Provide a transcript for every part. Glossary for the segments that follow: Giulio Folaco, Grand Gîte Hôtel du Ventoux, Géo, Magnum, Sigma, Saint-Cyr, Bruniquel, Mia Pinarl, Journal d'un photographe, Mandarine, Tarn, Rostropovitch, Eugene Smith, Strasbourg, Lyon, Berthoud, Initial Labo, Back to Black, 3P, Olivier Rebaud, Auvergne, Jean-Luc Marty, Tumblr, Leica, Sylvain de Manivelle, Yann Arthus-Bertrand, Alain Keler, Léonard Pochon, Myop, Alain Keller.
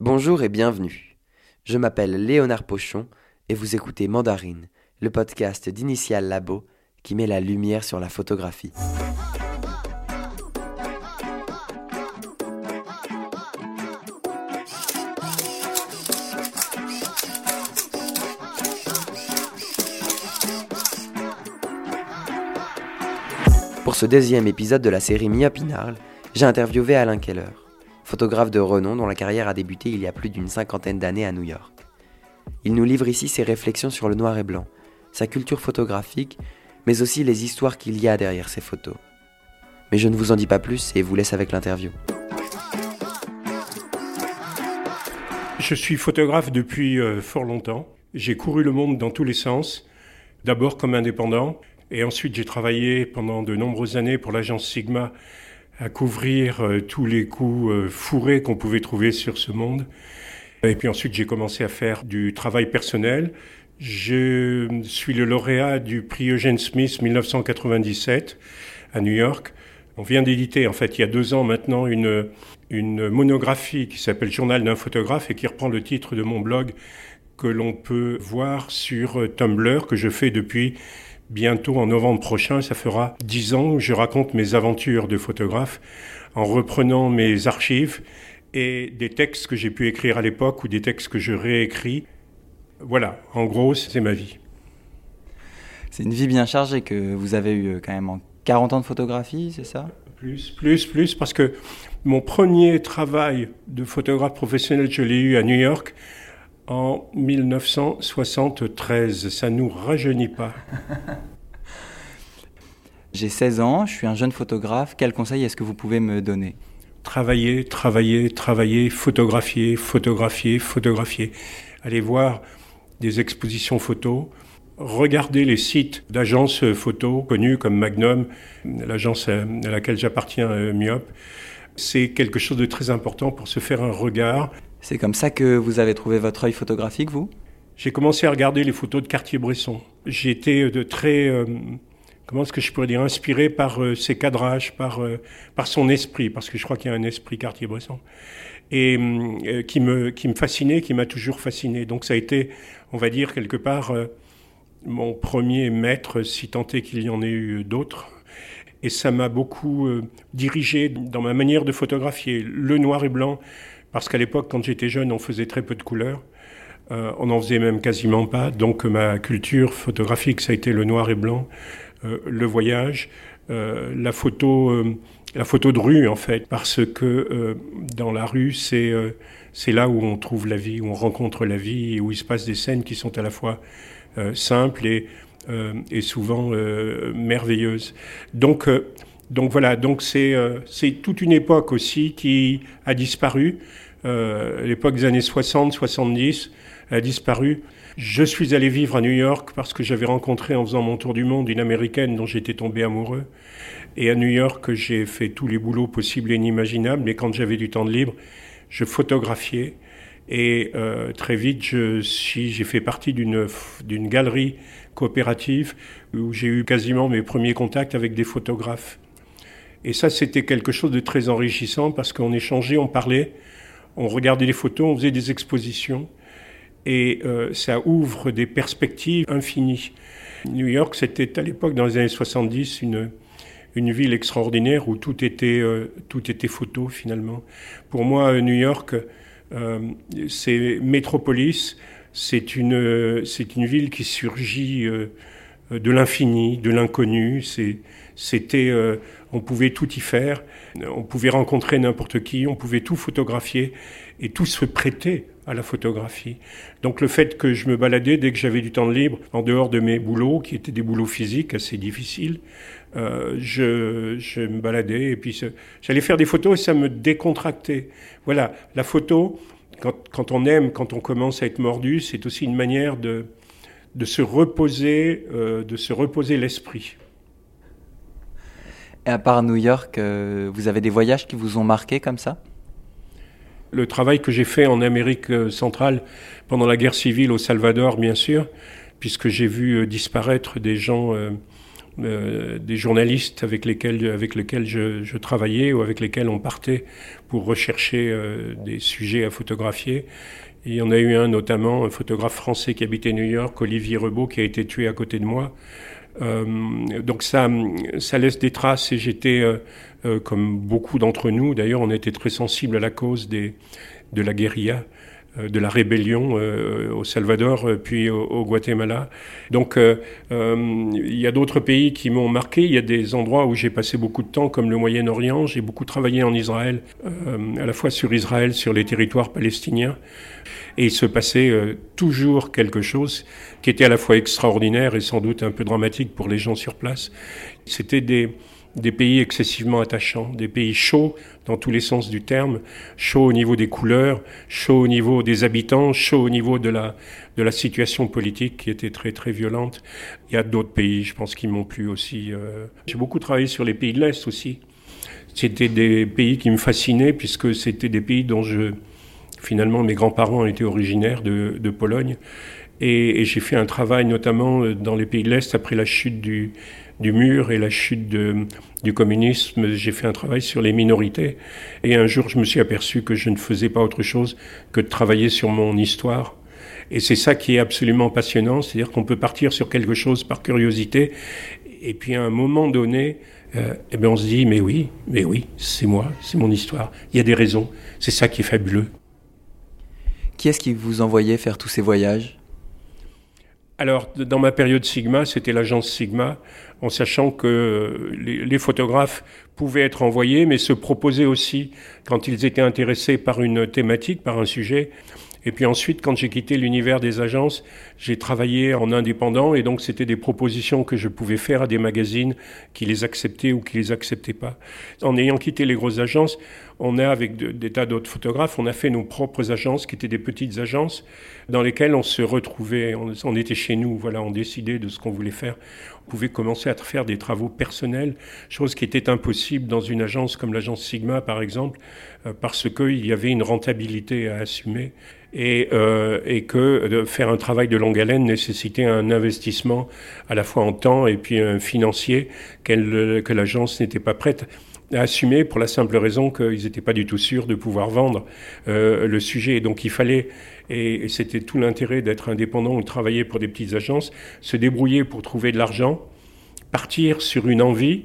Bonjour et bienvenue. Je m'appelle Léonard Pochon et vous écoutez Mandarine, le podcast d'Initial Labo qui met la lumière sur la photographie. Pour ce deuxième épisode de la série Mia Pinarl, j'ai interviewé Alain Keler, photographe de renom dont la carrière a débuté il y a plus d'une 50aine d'années à New York. Il nous livre ici ses réflexions sur le noir et blanc, sa culture photographique, mais aussi les histoires qu'il y a derrière ces photos. Mais je ne vous en dis pas plus et vous laisse avec l'interview. Je suis photographe depuis fort longtemps. J'ai couru le monde dans tous les sens, d'abord comme indépendant, et ensuite j'ai travaillé pendant de nombreuses années pour l'agence Sigma, à couvrir tous les coups fourrés qu'on pouvait trouver sur ce monde. Et puis ensuite, j'ai commencé à faire du travail personnel. Je suis le lauréat du prix Eugene Smith 1997 à New York. On vient d'éditer, en fait, il y a 2 ans maintenant, une monographie qui s'appelle « Journal d'un photographe » et qui reprend le titre de mon blog que l'on peut voir sur Tumblr, que je fais depuis bientôt, en novembre prochain, ça fera 10 ans que je raconte mes aventures de photographe en reprenant mes archives et des textes que j'ai pu écrire à l'époque ou des textes que je réécris. Voilà, en gros, c'est ma vie. C'est une vie bien chargée que vous avez eue quand même en 40 ans de photographie, c'est ça ? Plus, parce que mon premier travail de photographe professionnel, je l'ai eu à New York en 1973, ça nous rajeunit pas. J'ai 16 ans, je suis un jeune photographe. Quel conseil est-ce que vous pouvez me donner ? Travailler, photographier. Allez voir des expositions photos. Regardez les sites d'agences photos connues comme Magnum, l'agence à laquelle j'appartiens, Myop. C'est quelque chose de très important pour se faire un regard. C'est comme ça que vous avez trouvé votre œil photographique, vous ? J'ai commencé à regarder les photos de Cartier-Bresson. J'ai été inspiré par ses cadrages, par son esprit, parce que je crois qu'il y a un esprit Cartier-Bresson, et qui me fascinait, qui m'a toujours fasciné. Donc ça a été, on va dire, quelque part, mon premier maître, si tant est qu'il y en ait eu d'autres. Et ça m'a beaucoup dirigé dans ma manière de photographier, le noir et blanc. Parce qu'à l'époque, quand j'étais jeune, on faisait très peu de couleurs. On n'en faisait même quasiment pas. Donc ma culture photographique, ça a été le noir et blanc, le voyage, la photo de rue, en fait. Parce que dans la rue, c'est là où on trouve la vie, où on rencontre la vie, et où il se passe des scènes qui sont à la fois simples et souvent merveilleuses. Donc voilà, c'est toute une époque aussi qui a disparu. L'époque des années 60, 70 a disparu. Je suis allé vivre à New York parce que j'avais rencontré en faisant mon tour du monde une Américaine dont j'étais tombé amoureux. Et à New York, j'ai fait tous les boulots possibles et inimaginables. Mais quand j'avais du temps de libre, je photographiais. Et très vite, j'ai fait partie d'une galerie coopérative où j'ai eu quasiment mes premiers contacts avec des photographes. Et ça, c'était quelque chose de très enrichissant parce qu'on échangeait, on parlait, on regardait les photos, on faisait des expositions. Et ça ouvre des perspectives infinies. New York, c'était à l'époque, dans les années 70, une ville extraordinaire où tout était photo, finalement. Pour moi, New York, c'est métropolis, c'est une ville qui surgit de l'infini, de l'inconnu. On pouvait tout y faire, on pouvait rencontrer n'importe qui, on pouvait tout photographier et tout se prêter à la photographie. Donc le fait que je me baladais dès que j'avais du temps de libre, en dehors de mes boulots, qui étaient des boulots physiques assez difficiles, je me baladais et puis j'allais faire des photos et ça me décontractait. Voilà, la photo, quand on aime, quand on commence à être mordu, c'est aussi une manière de se reposer l'esprit. Et à part New York, vous avez des voyages qui vous ont marqué comme ça ? Le travail que j'ai fait en Amérique centrale pendant la guerre civile au Salvador, bien sûr, puisque j'ai vu disparaître des gens des journalistes avec lesquels je travaillais ou avec lesquels on partait pour rechercher des sujets à photographier. Et il y en a eu un notamment, un photographe français qui habitait New York, Olivier Rebaud, qui a été tué à côté de moi. Donc ça laisse des traces et j'étais, comme beaucoup d'entre nous, d'ailleurs on était très sensibles à la cause de la guérilla, de la rébellion au Salvador puis au Guatemala. Donc il y a d'autres pays qui m'ont marqué, il y a des endroits où j'ai passé beaucoup de temps comme le Moyen-Orient, j'ai beaucoup travaillé en Israël, à la fois sur Israël, sur les territoires palestiniens. Et il se passait toujours quelque chose qui était à la fois extraordinaire et sans doute un peu dramatique pour les gens sur place. C'était des pays excessivement attachants, des pays chauds dans tous les sens du terme, chauds au niveau des couleurs, chauds au niveau des habitants, chauds au niveau de la situation politique qui était très très violente. Il y a d'autres pays, je pense, qui m'ont plu aussi. J'ai beaucoup travaillé sur les pays de l'Est aussi. C'était des pays qui me fascinaient puisque c'était des pays dont Finalement, mes grands-parents étaient originaires de Pologne et j'ai fait un travail notamment dans les pays de l'Est après la chute du mur et la chute du communisme. J'ai fait un travail sur les minorités et un jour, je me suis aperçu que je ne faisais pas autre chose que de travailler sur mon histoire. Et c'est ça qui est absolument passionnant, c'est-à-dire qu'on peut partir sur quelque chose par curiosité et puis à un moment donné, on se dit mais oui, c'est moi, c'est mon histoire, il y a des raisons, c'est ça qui est fabuleux. Qui est-ce qui vous envoyait faire tous ces voyages ? Alors, dans ma période Sigma, c'était l'agence Sigma, en sachant que les photographes pouvaient être envoyés, mais se proposaient aussi quand ils étaient intéressés par une thématique, par un sujet. Et puis ensuite, quand j'ai quitté l'univers des agences, j'ai travaillé en indépendant, et donc c'était des propositions que je pouvais faire à des magazines qui les acceptaient ou qui les acceptaient pas. En ayant quitté les grosses agences, on a, avec des tas d'autres photographes, on a fait nos propres agences, qui étaient des petites agences, dans lesquelles on se retrouvait, on était chez nous, voilà, on décidait de ce qu'on voulait faire. On pouvait commencer à faire des travaux personnels, chose qui était impossible dans une agence comme l'agence Sigma, par exemple, parce qu'il y avait une rentabilité à assumer et que de faire un travail de longue haleine nécessitait un investissement à la fois en temps et puis financier que l'agence n'était pas prête à assumer pour la simple raison qu'ils n'étaient pas du tout sûrs de pouvoir vendre le sujet. Donc il fallait, et c'était tout l'intérêt d'être indépendant ou de travailler pour des petites agences, se débrouiller pour trouver de l'argent, partir sur une envie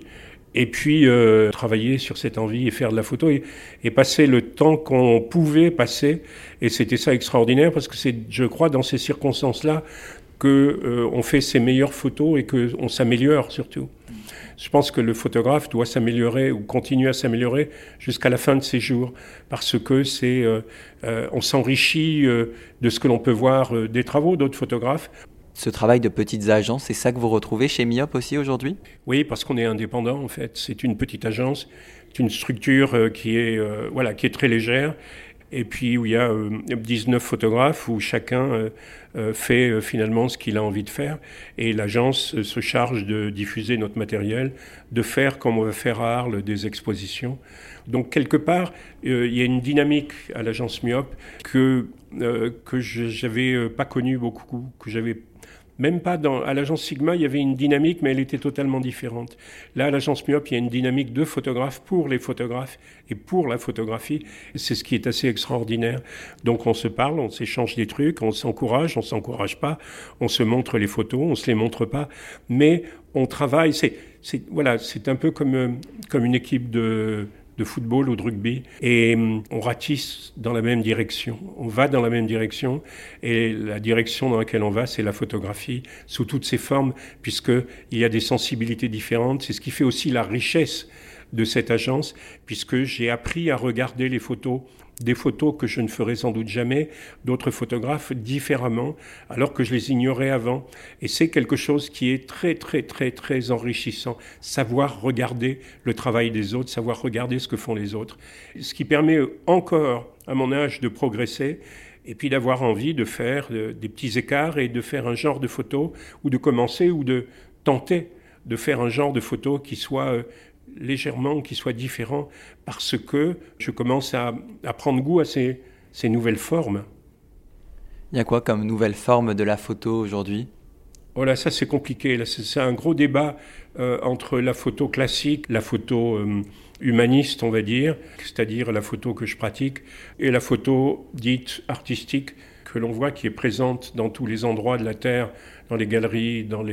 et puis travailler sur cette envie et faire de la photo et passer le temps qu'on pouvait passer. Et c'était ça extraordinaire parce que c'est, je crois, dans ces circonstances-là qu'on fait ses meilleures photos et qu'on s'améliore surtout. Je pense que le photographe doit s'améliorer ou continuer à s'améliorer jusqu'à la fin de ses jours parce que c'est, on s'enrichit de ce que l'on peut voir des travaux d'autres photographes. Ce travail de petites agences, c'est ça que vous retrouvez chez Myop aussi aujourd'hui ? Oui, parce qu'on est indépendant en fait. C'est une petite agence, c'est une structure qui est très légère. Et puis où il y a 19 photographes où chacun fait finalement ce qu'il a envie de faire. Et l'agence se charge de diffuser notre matériel, de faire comme on va faire à Arles des expositions. Donc quelque part, il y a une dynamique à l'agence Myop que je n'avais pas connue beaucoup, que j'avais même pas à l'agence Sigma, il y avait une dynamique, mais elle était totalement différente. Là, à l'agence Myop, il y a une dynamique de photographes pour les photographes et pour la photographie. C'est ce qui est assez extraordinaire. Donc, on se parle, on s'échange des trucs, on s'encourage, on s'encourage pas, on se montre les photos, on se les montre pas, mais on travaille. C'est un peu comme une équipe de football ou de rugby, et on ratisse dans la même direction, on va dans la même direction, et la direction dans laquelle on va, c'est la photographie, sous toutes ses formes, puisqu'il y a des sensibilités différentes, c'est ce qui fait aussi la richesse de cette agence, puisque j'ai appris à regarder les photos, des photos que je ne ferai sans doute jamais, d'autres photographes différemment, alors que je les ignorais avant. Et c'est quelque chose qui est très, très, très, très enrichissant. Savoir regarder le travail des autres, savoir regarder ce que font les autres. Ce qui permet encore, à mon âge, de progresser et puis d'avoir envie de faire des petits écarts et de faire un genre de photo ou de commencer ou de tenter de faire un genre de photo qui soit légèrement, qui soit différent, parce que je commence à prendre goût à ces nouvelles formes. Il y a quoi comme nouvelle forme de la photo aujourd'hui ? Oh là, ça c'est compliqué, là, c'est un gros débat entre la photo classique, la photo humaniste, on va dire, c'est-à-dire la photo que je pratique, et la photo dite artistique que l'on voit, qui est présente dans tous les endroits de la Terre, dans les galeries, dans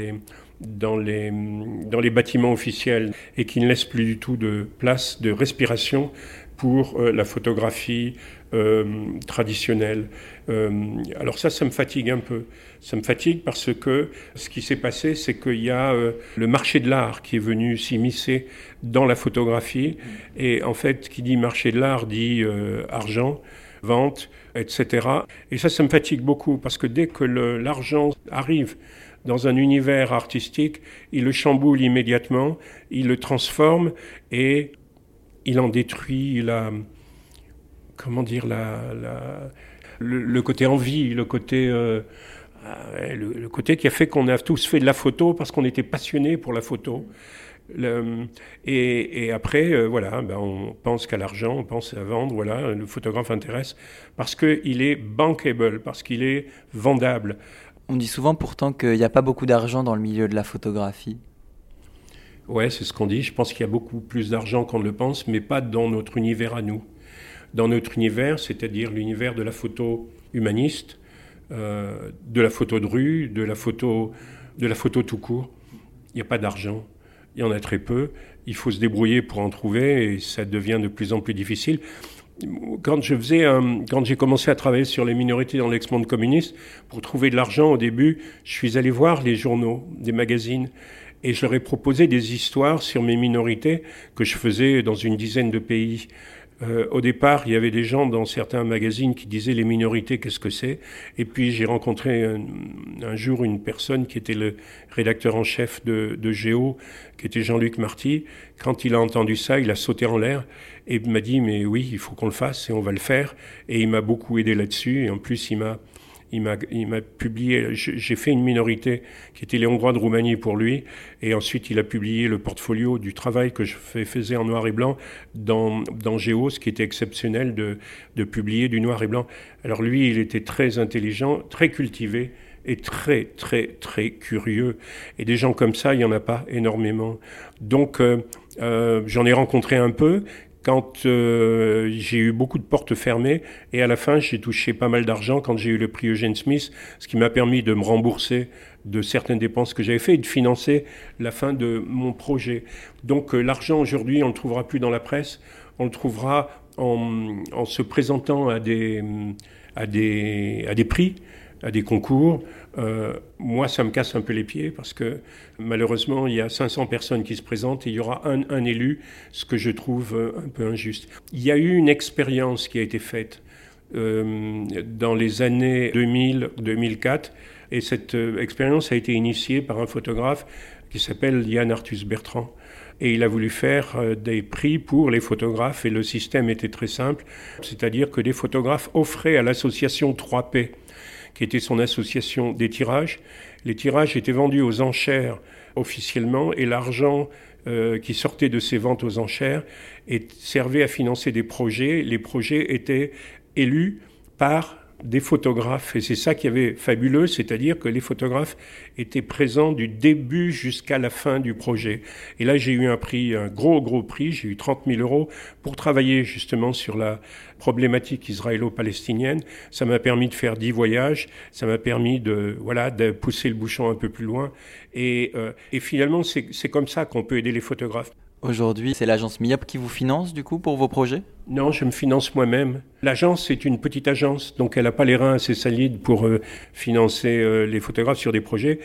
les bâtiments officiels, et qui ne laisse plus du tout de place, de respiration pour la photographie traditionnelle. Alors ça me fatigue un peu. Ça me fatigue parce que ce qui s'est passé, c'est qu'il y a le marché de l'art qui est venu s'immiscer dans la photographie. Et en fait, qui dit marché de l'art dit argent, vente, etc. Et ça me fatigue beaucoup parce que dès que l'argent arrive dans un univers artistique, il le chamboule immédiatement, il le transforme et il en détruit le côté envie, le côté qui a fait qu'on a tous fait de la photo parce qu'on était passionnés pour la photo. Et après, on pense qu'à l'argent, on pense à vendre, le photographe intéresse parce qu'il est bankable, parce qu'il est vendable. On dit souvent pourtant qu'il n'y a pas beaucoup d'argent dans le milieu de la photographie. Oui, c'est ce qu'on dit. Je pense qu'il y a beaucoup plus d'argent qu'on ne le pense, mais pas dans notre univers à nous. Dans notre univers, c'est-à-dire l'univers de la photo humaniste, de la photo de rue, de la photo tout court, il n'y a pas d'argent. Il y en a très peu. Il faut se débrouiller pour en trouver et ça devient de plus en plus difficile. Quand j'ai commencé à travailler sur les minorités dans l'ex-monde communiste, pour trouver de l'argent au début, je suis allé voir les journaux, des magazines. Et je leur ai proposé des histoires sur mes minorités que je faisais dans une dizaine de pays. Au départ, il y avait des gens dans certains magazines qui disaient « les minorités, qu'est-ce que c'est ?» Et puis j'ai rencontré un jour une personne qui était le rédacteur en chef de Géo, qui était Jean-Luc Marty. Quand il a entendu ça, il a sauté en l'air et m'a dit « mais oui, il faut qu'on le fasse et on va le faire ». Et il m'a beaucoup aidé là-dessus et en plus il m'a publié, j'ai fait une minorité qui était les Hongrois de Roumanie pour lui, et ensuite il a publié le portfolio du travail que je faisais en noir et blanc dans Géo, ce qui était exceptionnel de publier du noir et blanc. Alors lui, il était très intelligent, très cultivé et très, très, très curieux. Et des gens comme ça, il n'y en a pas énormément. Donc j'en ai rencontré un peu. Quand j'ai eu beaucoup de portes fermées et à la fin, j'ai touché pas mal d'argent quand j'ai eu le prix Eugene Smith, ce qui m'a permis de me rembourser de certaines dépenses que j'avais faites et de financer la fin de mon projet. Donc l'argent aujourd'hui, on ne le trouvera plus dans la presse, on le trouvera en se présentant à des prix, à des concours. Moi, ça me casse un peu les pieds parce que malheureusement, il y a 500 personnes qui se présentent et il y aura un élu, ce que je trouve un peu injuste. Il y a eu une expérience qui a été faite dans les années 2000-2004 et cette expérience a été initiée par un photographe qui s'appelle Yann Arthus-Bertrand. Et il a voulu faire des prix pour les photographes et le système était très simple, c'est-à-dire que des photographes offraient à l'association 3P, qui était son association des tirages. Les tirages étaient vendus aux enchères officiellement et l'argent qui sortait de ces ventes aux enchères servait à financer des projets. Les projets étaient élus par des photographes et c'est ça qui avait fabuleux, c'est-à-dire que les photographes étaient présents du début jusqu'à la fin du projet. Et là, j'ai eu un prix, un gros prix, j'ai eu 30 000 euros pour travailler justement sur la problématique israélo-palestinienne. Ça m'a permis de faire 10 voyages, ça m'a permis de pousser le bouchon un peu plus loin et finalement, c'est comme ça qu'on peut aider les photographes. Aujourd'hui, c'est l'agence Myop qui vous finance, du coup, pour vos projets ? Non, je me finance moi-même. L'agence, c'est une petite agence, donc elle n'a pas les reins assez solides pour financer les photographes sur des projets.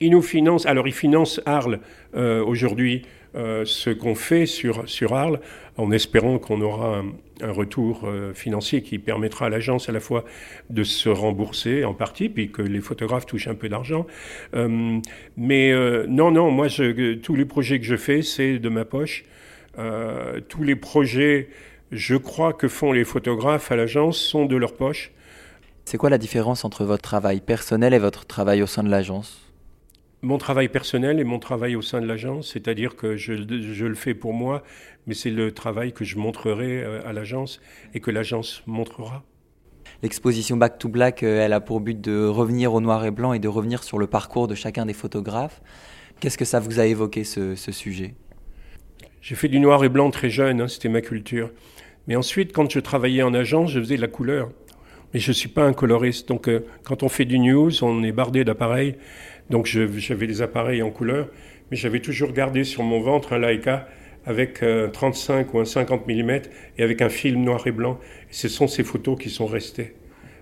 Ils nous financent, alors ils financent Arles aujourd'hui, ce qu'on fait sur Arles, en espérant qu'on aura un retour financier qui permettra à l'agence à la fois de se rembourser en partie, puis que les photographes touchent un peu d'argent. Non, moi, tous les projets que je fais, c'est de ma poche. Tous les projets, je crois, que font les photographes à l'agence sont de leur poche. C'est quoi la différence entre votre travail personnel et votre travail au sein de l'agence ? Mon travail personnel et mon travail au sein de l'agence, c'est-à-dire que je le fais pour moi, mais c'est le travail que je montrerai à l'agence et que l'agence montrera. L'exposition Back to Black, elle a pour but de revenir au noir et blanc et de revenir sur le parcours de chacun des photographes. Qu'est-ce que ça vous a évoqué, ce sujet ? J'ai fait du noir et blanc très jeune, hein, c'était ma culture. Mais ensuite, quand je travaillais en agence, je faisais de la couleur. Mais je ne suis pas un coloriste, donc quand on fait du news, on est bardé d'appareils. Donc j'avais des appareils en couleur, mais j'avais toujours gardé sur mon ventre un Leica avec un 35 ou un 50 mm et avec un film noir et blanc. Et ce sont ces photos qui sont restées.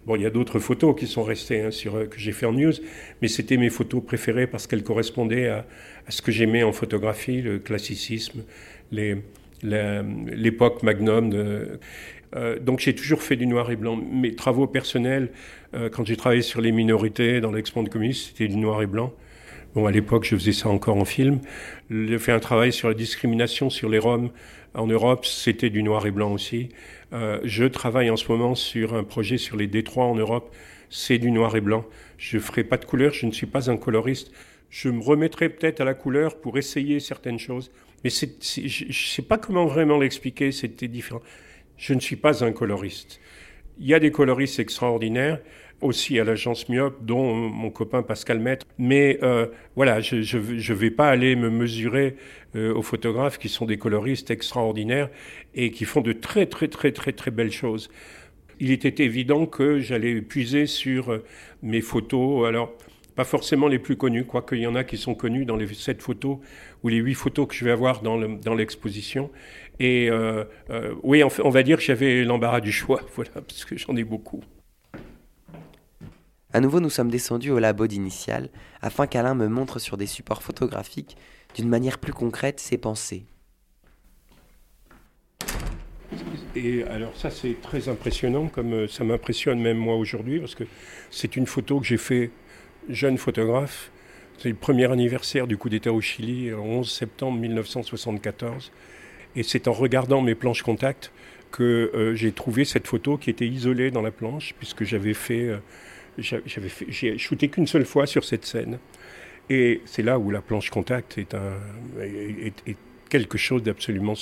Bon, il y a d'autres photos qui sont restées hein, que j'ai fait en news, mais c'était mes photos préférées parce qu'elles correspondaient à ce que j'aimais en photographie, le classicisme, l'époque Magnum. Donc j'ai toujours fait du noir et blanc. Mes travaux personnels, quand j'ai travaillé sur les minorités dans l'expo de communisme, c'était du noir et blanc. Bon, à l'époque, je faisais ça encore en film. J'ai fait un travail sur la discrimination sur les Roms en Europe, c'était du noir et blanc aussi. Je travaille en ce moment sur un projet sur les détroits en Europe, c'est du noir et blanc. Je ne ferai pas de couleur, je ne suis pas un coloriste. Je me remettrai peut-être à la couleur pour essayer certaines choses. Mais je ne sais pas comment vraiment l'expliquer, c'était différent. Je ne suis pas un coloriste. Il y a des coloristes extraordinaires, aussi à l'agence Myop, dont mon copain Pascal Maître. Mais voilà, je vais pas aller me mesurer aux photographes qui sont des coloristes extraordinaires et qui font de très, très, très, très, très belles choses. Il était évident que j'allais puiser sur mes photos, alors pas forcément les plus connues, quoique il y en a qui sont connues dans les 7 photos ou les 8 photos que je vais avoir dans l'exposition. Et oui, on va dire que j'avais l'embarras du choix, voilà, parce que j'en ai beaucoup. À nouveau, nous sommes descendus au labo d'Initial afin qu'Alain me montre sur des supports photographiques d'une manière plus concrète ses pensées. Et alors ça, c'est très impressionnant, comme ça m'impressionne même moi aujourd'hui, parce que c'est une photo que j'ai fait jeune photographe. C'est le premier anniversaire du coup d'État au Chili, le 11 septembre 1974. Et c'est en regardant mes planches contact que j'ai trouvé cette photo qui était isolée dans la planche, puisque j'ai shooté qu'une seule fois sur cette scène. Et c'est là où la planche contact est quelque chose d'absolument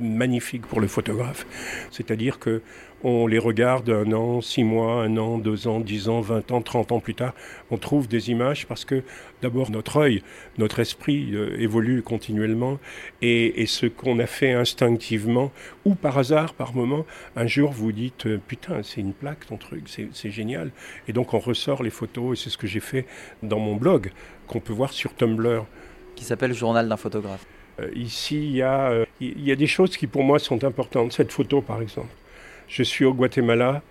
magnifique pour le photographe. C'est-à-dire qu'on les regarde 1 an, 6 mois, 1 an, 2 ans, 10 ans, 20 ans, 30 ans plus tard. On trouve des images parce que d'abord notre œil, notre esprit évolue continuellement et ce qu'on a fait instinctivement ou par hasard, par moment, un jour vous dites « Putain, c'est une plaque ton truc, c'est génial ». Et donc on ressort les photos et c'est ce que j'ai fait dans mon blog qu'on peut voir sur Tumblr. Qui s'appelle « Journal d'un photographe ». Ici, il y a des choses qui, pour moi, sont importantes. Cette photo, par exemple. Je suis au Guatemala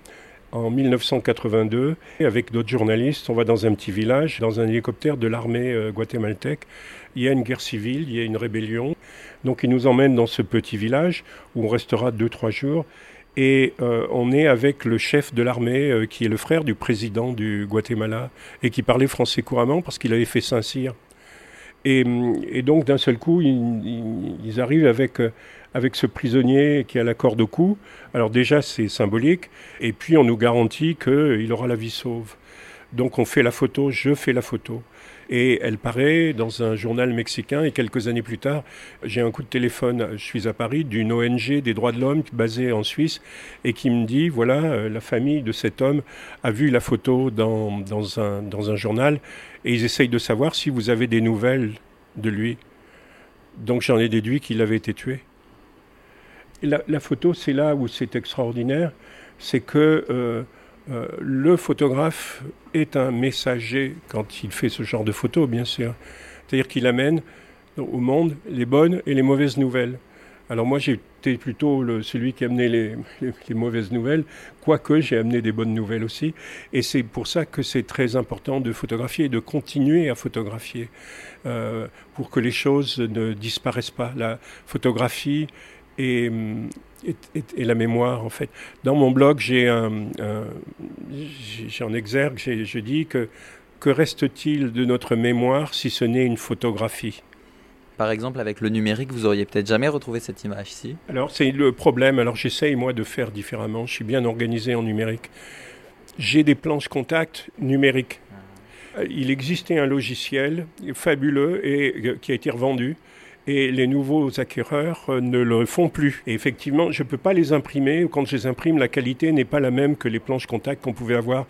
en 1982. Et avec d'autres journalistes, on va dans un petit village, dans un hélicoptère de l'armée guatémaltèque. Il y a une guerre civile, il y a une rébellion. Donc, ils nous emmènent dans ce petit village où on restera 2-3 jours. Et on est avec le chef de l'armée, qui est le frère du président du Guatemala et qui parlait français couramment parce qu'il avait fait Saint-Cyr. Et donc, d'un seul coup, ils arrivent avec ce prisonnier qui a la corde au cou. Alors déjà, c'est symbolique. Et puis, on nous garantit qu'il aura la vie sauve. Donc, on fait la photo, je fais la photo. Et elle paraît dans un journal mexicain. Et quelques années plus tard, j'ai un coup de téléphone, je suis à Paris, d'une ONG des droits de l'homme basée en Suisse et qui me dit, voilà, la famille de cet homme a vu la photo dans un journal et ils essayent de savoir si vous avez des nouvelles de lui. Donc j'en ai déduit qu'il avait été tué. La photo, c'est là où c'est extraordinaire, c'est que... le photographe est un messager quand il fait ce genre de photos, bien sûr. C'est-à-dire qu'il amène au monde les bonnes et les mauvaises nouvelles. Alors moi, j'étais plutôt celui qui amenait les mauvaises nouvelles, quoique j'ai amené des bonnes nouvelles aussi. Et c'est pour ça que c'est très important de photographier et de continuer à photographier pour que les choses ne disparaissent pas. La photographie et la mémoire, en fait. Dans mon blog, j'ai en exergue, je dis que reste-t-il de notre mémoire si ce n'est une photographie ? Par exemple, avec le numérique, vous auriez peut-être jamais retrouvé cette image, si ? Alors, c'est le problème. Alors, j'essaye, moi, de faire différemment. Je suis bien organisé en numérique. J'ai des planches contact numériques. Il existait un logiciel fabuleux et qui a été revendu. et les nouveaux acquéreurs ne le font plus. Et effectivement, je ne peux pas les imprimer. Quand je les imprime, la qualité n'est pas la même que les planches contact qu'on pouvait avoir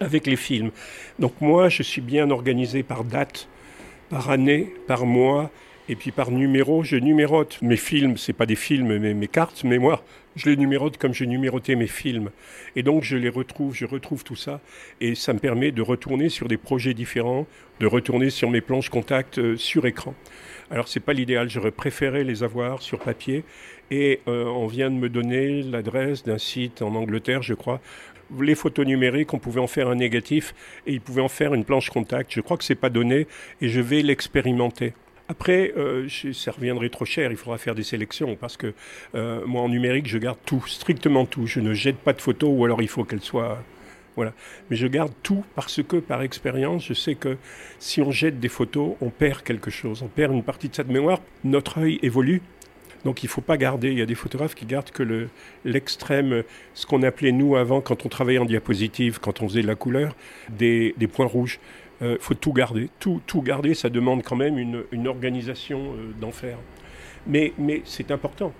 avec les films. Donc moi, je suis bien organisé par date, par année, par mois, et puis par numéro. Je numérote mes films, c'est pas des films, mais mes cartes, mais moi, je les numérote comme j'ai numéroté mes films. Et donc, je retrouve tout ça, et ça me permet de retourner sur des projets différents, de retourner sur mes planches contact sur écran. Alors, c'est pas l'idéal, j'aurais préféré les avoir sur papier, et on vient de me donner l'adresse d'un site en Angleterre, je crois, les photos numériques, on pouvait en faire un négatif et ils pouvaient en faire une planche contact. Je crois que c'est pas donné et je vais l'expérimenter. Après, ça reviendrait trop cher, il faudra faire des sélections parce que moi, en numérique, je garde tout, strictement tout. Je ne jette pas de photos ou alors il faut qu'elles soient... Voilà. Mais je garde tout parce que, par expérience, je sais que si on jette des photos, on perd quelque chose, on perd une partie de cette mémoire. Notre œil évolue. Donc il ne faut pas garder, il y a des photographes qui gardent que l'extrême, ce qu'on appelait nous avant quand on travaillait en diapositive, quand on faisait de la couleur, des points rouges. Il faut tout garder, tout garder, ça demande quand même une organisation d'enfer. Mais c'est important,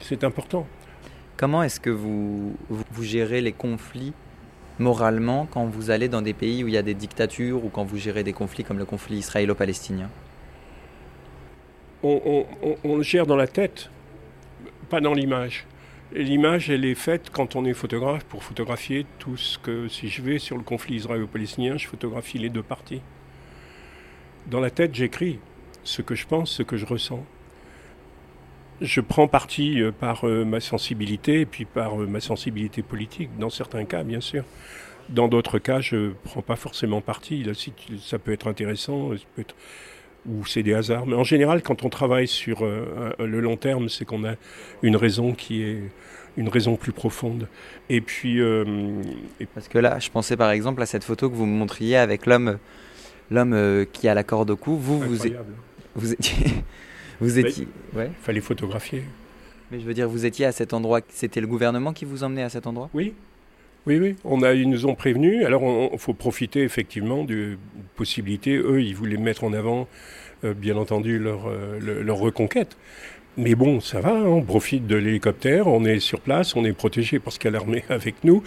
c'est important. Comment est-ce que vous gérez les conflits moralement quand vous allez dans des pays où il y a des dictatures ou quand vous gérez des conflits comme le conflit israélo-palestinien ? On le gère dans la tête, pas dans l'image. Et l'image, elle est faite quand on est photographe pour photographier tout ce que... Si je vais sur le conflit israélo-palestinien, je photographie les deux parties. Dans la tête, j'écris ce que je pense, ce que je ressens. Je prends parti par ma sensibilité et puis par ma sensibilité politique, dans certains cas, bien sûr. Dans d'autres cas, je ne prends pas forcément parti. Là, ça peut être intéressant, ça peut être... ou c'est des hasards. Mais en général, quand on travaille sur le long terme, c'est qu'on a une raison qui est une raison plus profonde. Et puis... Parce que là, je pensais par exemple à cette photo que vous me montriez avec l'homme qui a la corde au cou. Vous étiez... Ouais. Il fallait photographier. Mais je veux dire, vous étiez à cet endroit. C'était le gouvernement qui vous emmenait à cet endroit ? Oui. Oui, ils nous ont prévenus. Alors, il faut profiter effectivement de possibilités. Eux, ils voulaient mettre en avant, bien entendu, leur reconquête. Mais bon, ça va, on profite de l'hélicoptère, on est sur place, on est protégé parce qu'il y a l'armée avec nous.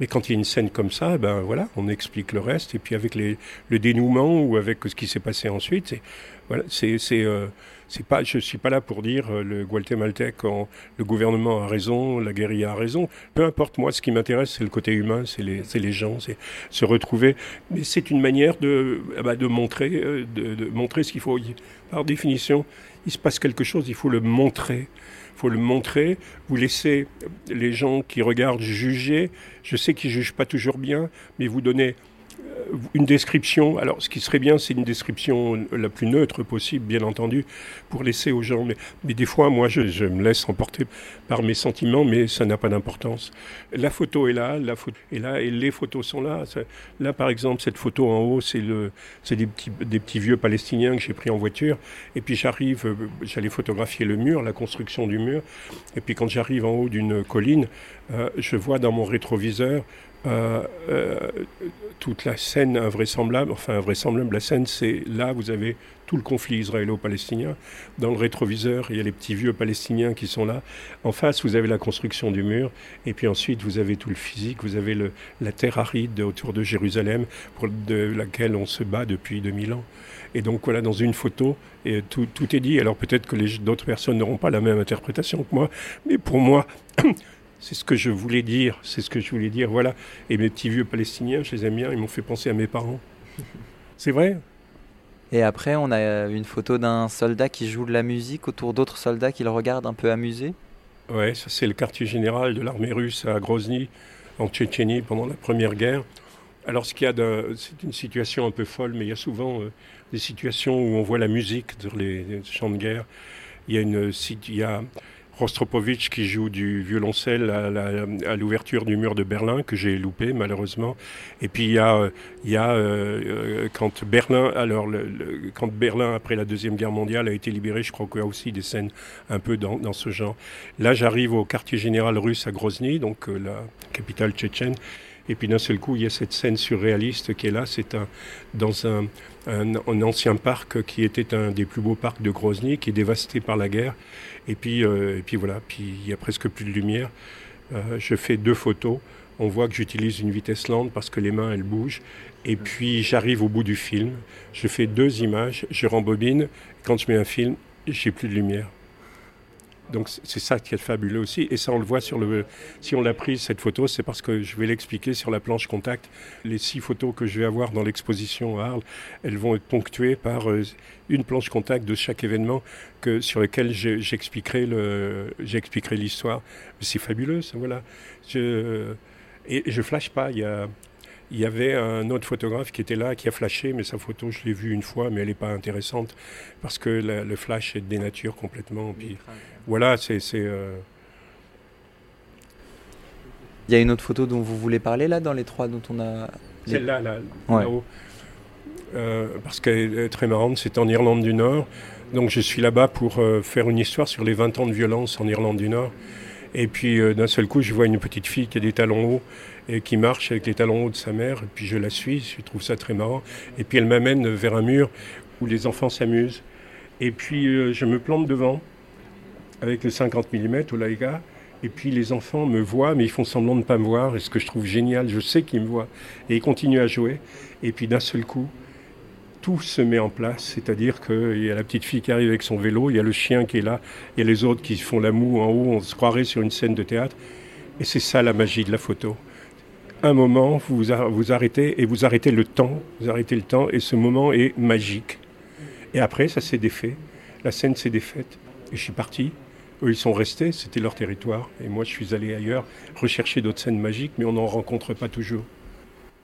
Mais quand il y a une scène comme ça, ben voilà, on explique le reste. Et puis avec le dénouement ou avec ce qui s'est passé ensuite, je suis pas là pour dire le Guatémaltèque, le gouvernement a raison, la guérilla a raison. Peu importe, moi, ce qui m'intéresse, c'est le côté humain, c'est les gens, c'est se retrouver. Mais c'est une manière de montrer ce qu'il faut. Par définition, il se passe quelque chose, il faut le montrer. Il faut le montrer, vous laissez les gens qui regardent juger. Je sais qu'ils ne jugent pas toujours bien, mais vous donnez une description. Alors, ce qui serait bien, c'est une description la plus neutre possible, bien entendu, pour laisser aux gens. Mais des fois, moi, je me laisse emporter par mes sentiments, mais ça n'a pas d'importance. La photo est là, et les photos sont là. Là, par exemple, cette photo en haut, c'est des petits vieux Palestiniens que j'ai pris en voiture. Et puis j'allais photographier le mur, la construction du mur. Et puis quand j'arrive en haut d'une colline, je vois dans mon rétroviseur toute la scène invraisemblable, la scène, c'est là, vous avez tout le conflit israélo-palestinien. Dans le rétroviseur, il y a les petits vieux palestiniens qui sont là. En face, vous avez la construction du mur. Et puis ensuite, vous avez tout le physique. Vous avez la terre aride autour de Jérusalem, de laquelle on se bat depuis 2000 ans. Et donc voilà, dans une photo, et tout est dit. Alors peut-être que d'autres personnes n'auront pas la même interprétation que moi. Mais pour moi... C'est ce que je voulais dire, voilà. Et mes petits vieux Palestiniens, je les aime bien, ils m'ont fait penser à mes parents. C'est vrai. Et après, on a une photo d'un soldat qui joue de la musique autour d'autres soldats qui le regardent un peu amusé. Ouais, ça c'est le quartier général de l'armée russe à Grozny, en Tchétchénie, pendant la première guerre. Alors c'est une situation un peu folle, mais il y a souvent des situations où on voit la musique sur les champs de guerre. Il y a Rostropovitch qui joue du violoncelle à l'ouverture du mur de Berlin, que j'ai loupé malheureusement. Et puis il y a quand Berlin, après la Deuxième Guerre mondiale, a été libérée, je crois qu'il y a aussi des scènes un peu dans ce genre. Là, j'arrive au quartier général russe à Grozny, donc la capitale tchétchène. Et puis d'un seul coup, il y a cette scène surréaliste qui est là. C'est dans un ancien parc qui était un des plus beaux parcs de Grozny, qui est dévasté par la guerre. Et puis voilà, puis il n'y a presque plus de lumière. Je fais 2 photos. On voit que j'utilise une vitesse lente parce que les mains, elles bougent. Et puis, j'arrive au bout du film. Je fais 2 images, je rembobine. Quand je mets un film, j'ai plus de lumière. Donc, c'est ça qui est fabuleux aussi. Et ça, on le voit sur le... Si on l'a prise, cette photo, c'est parce que je vais l'expliquer sur la planche contact. Les 6 photos que je vais avoir dans l'exposition à Arles, elles vont être ponctuées par une planche contact de chaque événement sur lequel j'expliquerai l'histoire. C'est fabuleux, ça, voilà. Et je ne flash pas. Il y avait un autre photographe qui était là, qui a flashé, mais sa photo, je l'ai vue une fois, mais elle n'est pas intéressante, parce que le flash dénature complètement. Puis, voilà, Il y a une autre photo dont vous voulez parler, là, dans les 3 dont on a... Celle-là, là, là-haut. Parce qu'elle est très marrante, c'est en Irlande du Nord. Donc je suis là-bas pour faire une histoire sur les 20 ans de violence en Irlande du Nord. Et puis d'un seul coup, je vois une petite fille qui a des talons hauts et qui marche avec les talons hauts de sa mère. Et puis je la suis, je trouve ça très marrant. Et puis elle m'amène vers un mur où les enfants s'amusent. Et puis je me plante devant avec le 50 mm au Leica. Et puis les enfants me voient, mais ils font semblant de ne pas me voir. Et ce que je trouve génial, je sais qu'ils me voient. Et ils continuent à jouer. Et puis d'un seul coup, tout se met en place, c'est-à-dire qu'il y a la petite fille qui arrive avec son vélo, il y a le chien qui est là, il y a les autres qui font la moue en haut, on se croirait sur une scène de théâtre. Et c'est ça la magie de la photo. Un moment, vous arrêtez et vous arrêtez le temps et ce moment est magique. Et après, ça s'est défait, la scène s'est défaite et je suis parti. Eux, ils sont restés, c'était leur territoire et moi, je suis allé ailleurs rechercher d'autres scènes magiques, mais on n'en rencontre pas toujours.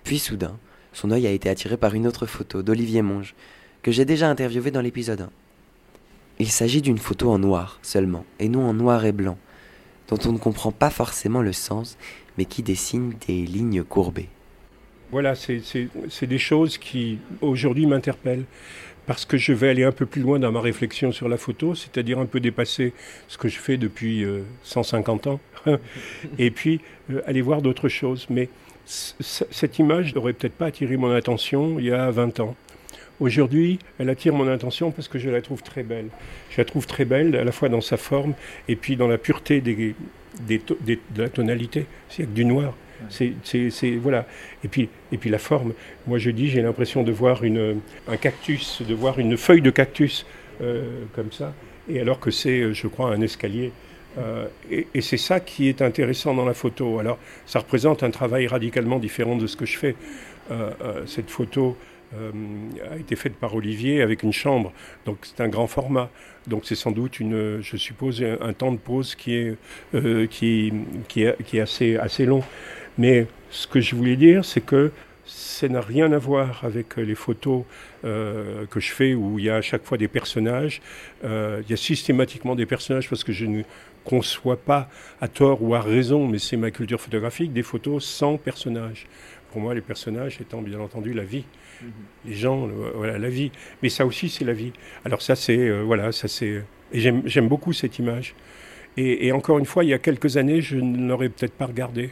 Puis soudain, son œil a été attiré par une autre photo d'Olivier Monge, que j'ai déjà interviewée dans l'épisode 1. Il s'agit d'une photo en noir seulement, et non en noir et blanc, dont on ne comprend pas forcément le sens, mais qui dessine des lignes courbées. Voilà, c'est des choses qui, aujourd'hui, m'interpellent, parce que je vais aller un peu plus loin dans ma réflexion sur la photo, c'est-à-dire un peu dépasser ce que je fais depuis 150 ans, et puis aller voir d'autres choses, mais... Cette image n'aurait peut-être pas attiré mon attention il y a 20 ans. Aujourd'hui, elle attire mon attention parce que je la trouve très belle. Je la trouve très belle à la fois dans sa forme et puis dans la pureté de la tonalité. C'est que du noir. Voilà. Et puis la forme. Moi, je dis, j'ai l'impression de voir un cactus, de voir une feuille de cactus comme ça. Et alors que c'est, je crois, un escalier. Et c'est ça qui est intéressant dans la photo. Alors, ça représente un travail radicalement différent de ce que je fais. Cette photo a été faite par Olivier avec une chambre. Donc, c'est un grand format. Donc, c'est sans doute, je suppose, un temps de pause qui est assez long. Mais ce que je voulais dire, c'est que ça n'a rien à voir avec les photos que je fais où il y a à chaque fois des personnages. Il y a systématiquement des personnages parce que je ne conçois pas, à tort ou à raison, mais c'est ma culture photographique, des photos sans personnages. Pour moi, les personnages étant bien entendu la vie, les gens, voilà, la vie. Mais ça aussi, c'est la vie. Alors ça, c'est. Et j'aime beaucoup cette image. Et encore une fois, il y a quelques années, je ne l'aurais peut-être pas regardée.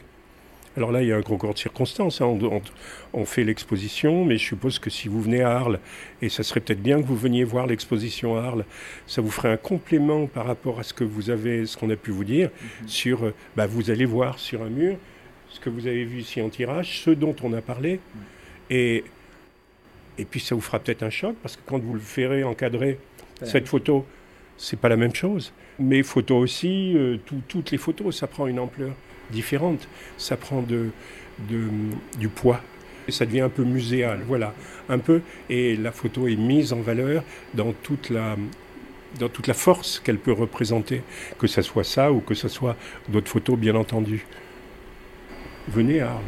Alors là, il y a un concours de circonstances. Hein. On fait l'exposition, mais je suppose que si vous venez à Arles, et ça serait peut-être bien que vous veniez voir l'exposition à Arles, ça vous ferait un complément par rapport à ce que vous avez, ce qu'on a pu vous dire, sur, vous allez voir sur un mur ce que vous avez vu ici en tirage, ce dont on a parlé, et puis ça vous fera peut-être un choc, parce que quand vous le verrez encadrer, cette photo, c'est pas la même chose. Mais photos aussi, toutes les photos, ça prend une ampleur différente, ça prend du poids et ça devient un peu muséal, voilà, un peu, et la photo est mise en valeur dans toute la force qu'elle peut représenter, que ça soit ça ou que ça soit d'autres photos bien entendu. Venez à Arles.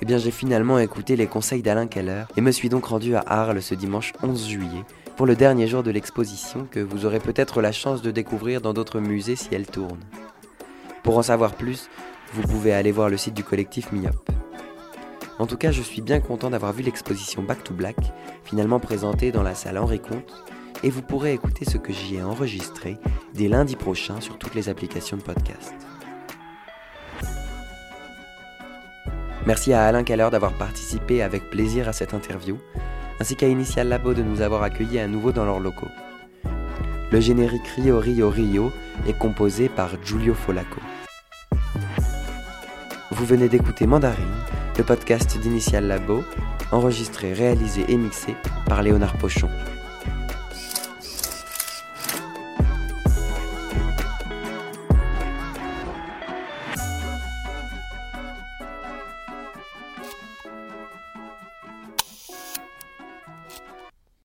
Eh bien, j'ai finalement écouté les conseils d'Alain Keller et me suis donc rendu à Arles ce dimanche 11 juillet. Pour le dernier jour de l'exposition que vous aurez peut-être la chance de découvrir dans d'autres musées si elle tourne. Pour en savoir plus, vous pouvez aller voir le site du collectif Myop. En tout cas, je suis bien content d'avoir vu l'exposition Back to Black, finalement présentée dans la salle Henri Comte, et vous pourrez écouter ce que j'y ai enregistré dès lundi prochain sur toutes les applications de podcast. Merci à Alain Keler d'avoir participé avec plaisir à cette interview, ainsi qu'à Initial Labo de nous avoir accueillis à nouveau dans leurs locaux. Le générique Rio Rio Rio est composé par Giulio Folaco. Vous venez d'écouter Mandarine, le podcast d'Initial Labo, enregistré, réalisé et mixé par Léonard Pochon.